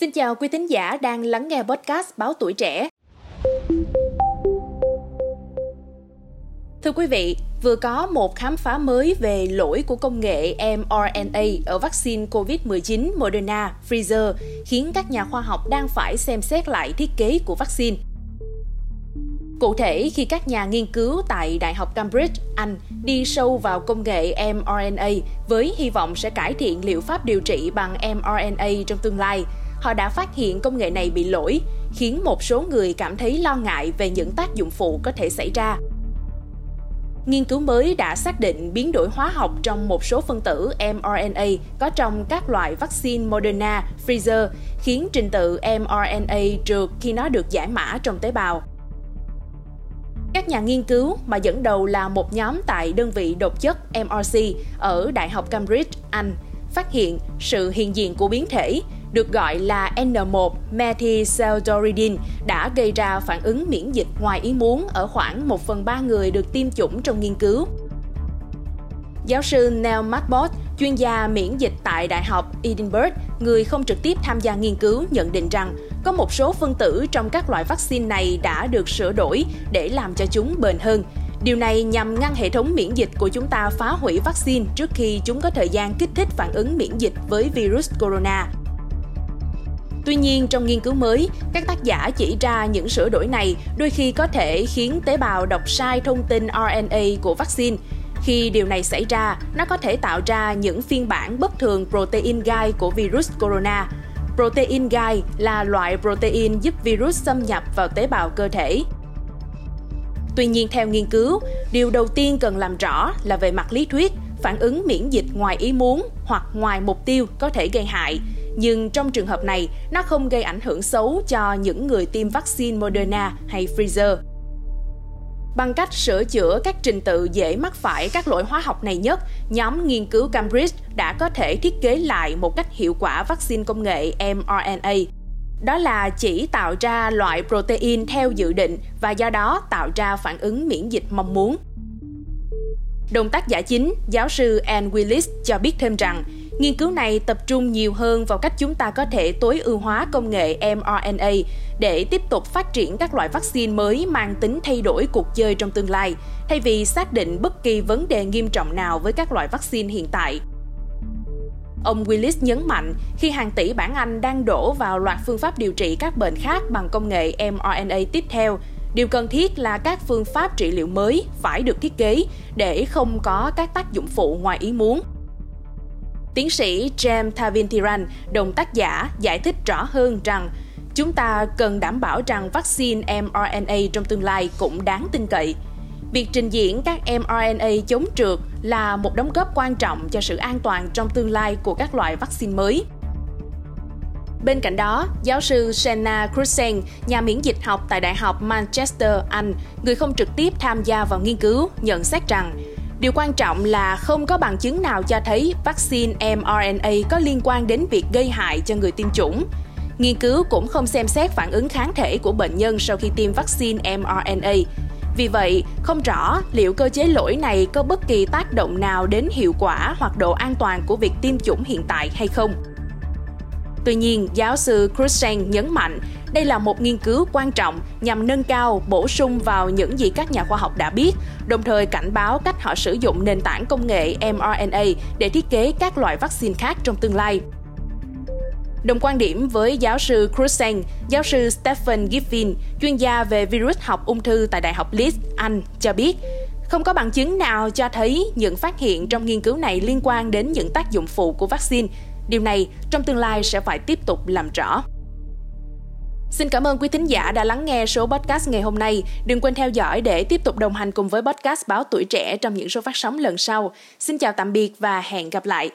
Xin chào quý thính giả đang lắng nghe podcast Báo Tuổi Trẻ. Thưa quý vị, vừa có một khám phá mới về lỗi của công nghệ mRNA ở vaccine COVID-19 Moderna, Pfizer, khiến các nhà khoa học đang phải xem xét lại thiết kế của vaccine. Cụ thể, khi các nhà nghiên cứu tại Đại học Cambridge, Anh đi sâu vào công nghệ mRNA với hy vọng sẽ cải thiện liệu pháp điều trị bằng mRNA trong tương lai, họ đã phát hiện công nghệ này bị lỗi, khiến một số người cảm thấy lo ngại về những tác dụng phụ có thể xảy ra. Nghiên cứu mới đã xác định biến đổi hóa học trong một số phân tử mRNA có trong các loại vaccine Moderna, Pfizer, khiến trình tự mRNA trượt khi nó được giải mã trong tế bào. Các nhà nghiên cứu mà dẫn đầu là một nhóm tại đơn vị độc chất MRC ở Đại học Cambridge, Anh, phát hiện sự hiện diện của biến thể được gọi là N1-methylpseudoridine đã gây ra phản ứng miễn dịch ngoài ý muốn ở khoảng 1/3 người được tiêm chủng trong nghiên cứu. Giáo sư Neil Macbott, chuyên gia miễn dịch tại Đại học Edinburgh, người không trực tiếp tham gia nghiên cứu, nhận định rằng có một số phân tử trong các loại vaccine này đã được sửa đổi để làm cho chúng bền hơn. Điều này nhằm ngăn hệ thống miễn dịch của chúng ta phá hủy vaccine trước khi chúng có thời gian kích thích phản ứng miễn dịch với virus corona. Tuy nhiên, trong nghiên cứu mới, các tác giả chỉ ra những sửa đổi này đôi khi có thể khiến tế bào đọc sai thông tin RNA của vaccine. Khi điều này xảy ra, nó có thể tạo ra những phiên bản bất thường protein gai của virus corona. Protein gai là loại protein giúp virus xâm nhập vào tế bào cơ thể. Tuy nhiên, theo nghiên cứu, điều đầu tiên cần làm rõ là về mặt lý thuyết, phản ứng miễn dịch ngoài ý muốn hoặc ngoài mục tiêu có thể gây hại. Nhưng trong trường hợp này, nó không gây ảnh hưởng xấu cho những người tiêm vaccine Moderna hay Pfizer. Bằng cách sửa chữa các trình tự dễ mắc phải các lỗi hóa học này nhất, nhóm nghiên cứu Cambridge đã có thể thiết kế lại một cách hiệu quả vaccine công nghệ mRNA. Đó là chỉ tạo ra loại protein theo dự định và do đó tạo ra phản ứng miễn dịch mong muốn. Đồng tác giả chính, giáo sư Anne Willis cho biết thêm rằng, nghiên cứu này tập trung nhiều hơn vào cách chúng ta có thể tối ưu hóa công nghệ mRNA để tiếp tục phát triển các loại vaccine mới mang tính thay đổi cuộc chơi trong tương lai, thay vì xác định bất kỳ vấn đề nghiêm trọng nào với các loại vaccine hiện tại. Ông Willis nhấn mạnh, khi hàng tỷ bảng Anh đang đổ vào loạt phương pháp điều trị các bệnh khác bằng công nghệ mRNA tiếp theo, điều cần thiết là các phương pháp trị liệu mới phải được thiết kế để không có các tác dụng phụ ngoài ý muốn. Tiến sĩ Jem Tavintiran, đồng tác giả, giải thích rõ hơn rằng chúng ta cần đảm bảo rằng vaccine mRNA trong tương lai cũng đáng tin cậy. Việc trình diễn các mRNA chống trượt là một đóng góp quan trọng cho sự an toàn trong tương lai của các loại vaccine mới. Bên cạnh đó, giáo sư Senna Krusen, nhà miễn dịch học tại Đại học Manchester, Anh, người không trực tiếp tham gia vào nghiên cứu, nhận xét rằng điều quan trọng là không có bằng chứng nào cho thấy vaccine mRNA có liên quan đến việc gây hại cho người tiêm chủng. Nghiên cứu cũng không xem xét phản ứng kháng thể của bệnh nhân sau khi tiêm vaccine mRNA. Vì vậy, không rõ liệu cơ chế lỗi này có bất kỳ tác động nào đến hiệu quả hoặc độ an toàn của việc tiêm chủng hiện tại hay không. Tuy nhiên, giáo sư Krusen nhấn mạnh, đây là một nghiên cứu quan trọng nhằm nâng cao, bổ sung vào những gì các nhà khoa học đã biết, đồng thời cảnh báo cách họ sử dụng nền tảng công nghệ mRNA để thiết kế các loại vaccine khác trong tương lai. Đồng quan điểm với giáo sư Krusen, giáo sư Stephen Giffin, chuyên gia về virus học ung thư tại Đại học Leeds, Anh, cho biết, không có bằng chứng nào cho thấy những phát hiện trong nghiên cứu này liên quan đến những tác dụng phụ của vaccine. Điều này trong tương lai sẽ phải tiếp tục làm rõ. Xin cảm ơn quý thính giả đã lắng nghe số podcast ngày hôm nay. Đừng quên theo dõi để tiếp tục đồng hành cùng với podcast Báo Tuổi Trẻ trong những số phát sóng lần sau. Xin chào tạm biệt và hẹn gặp lại!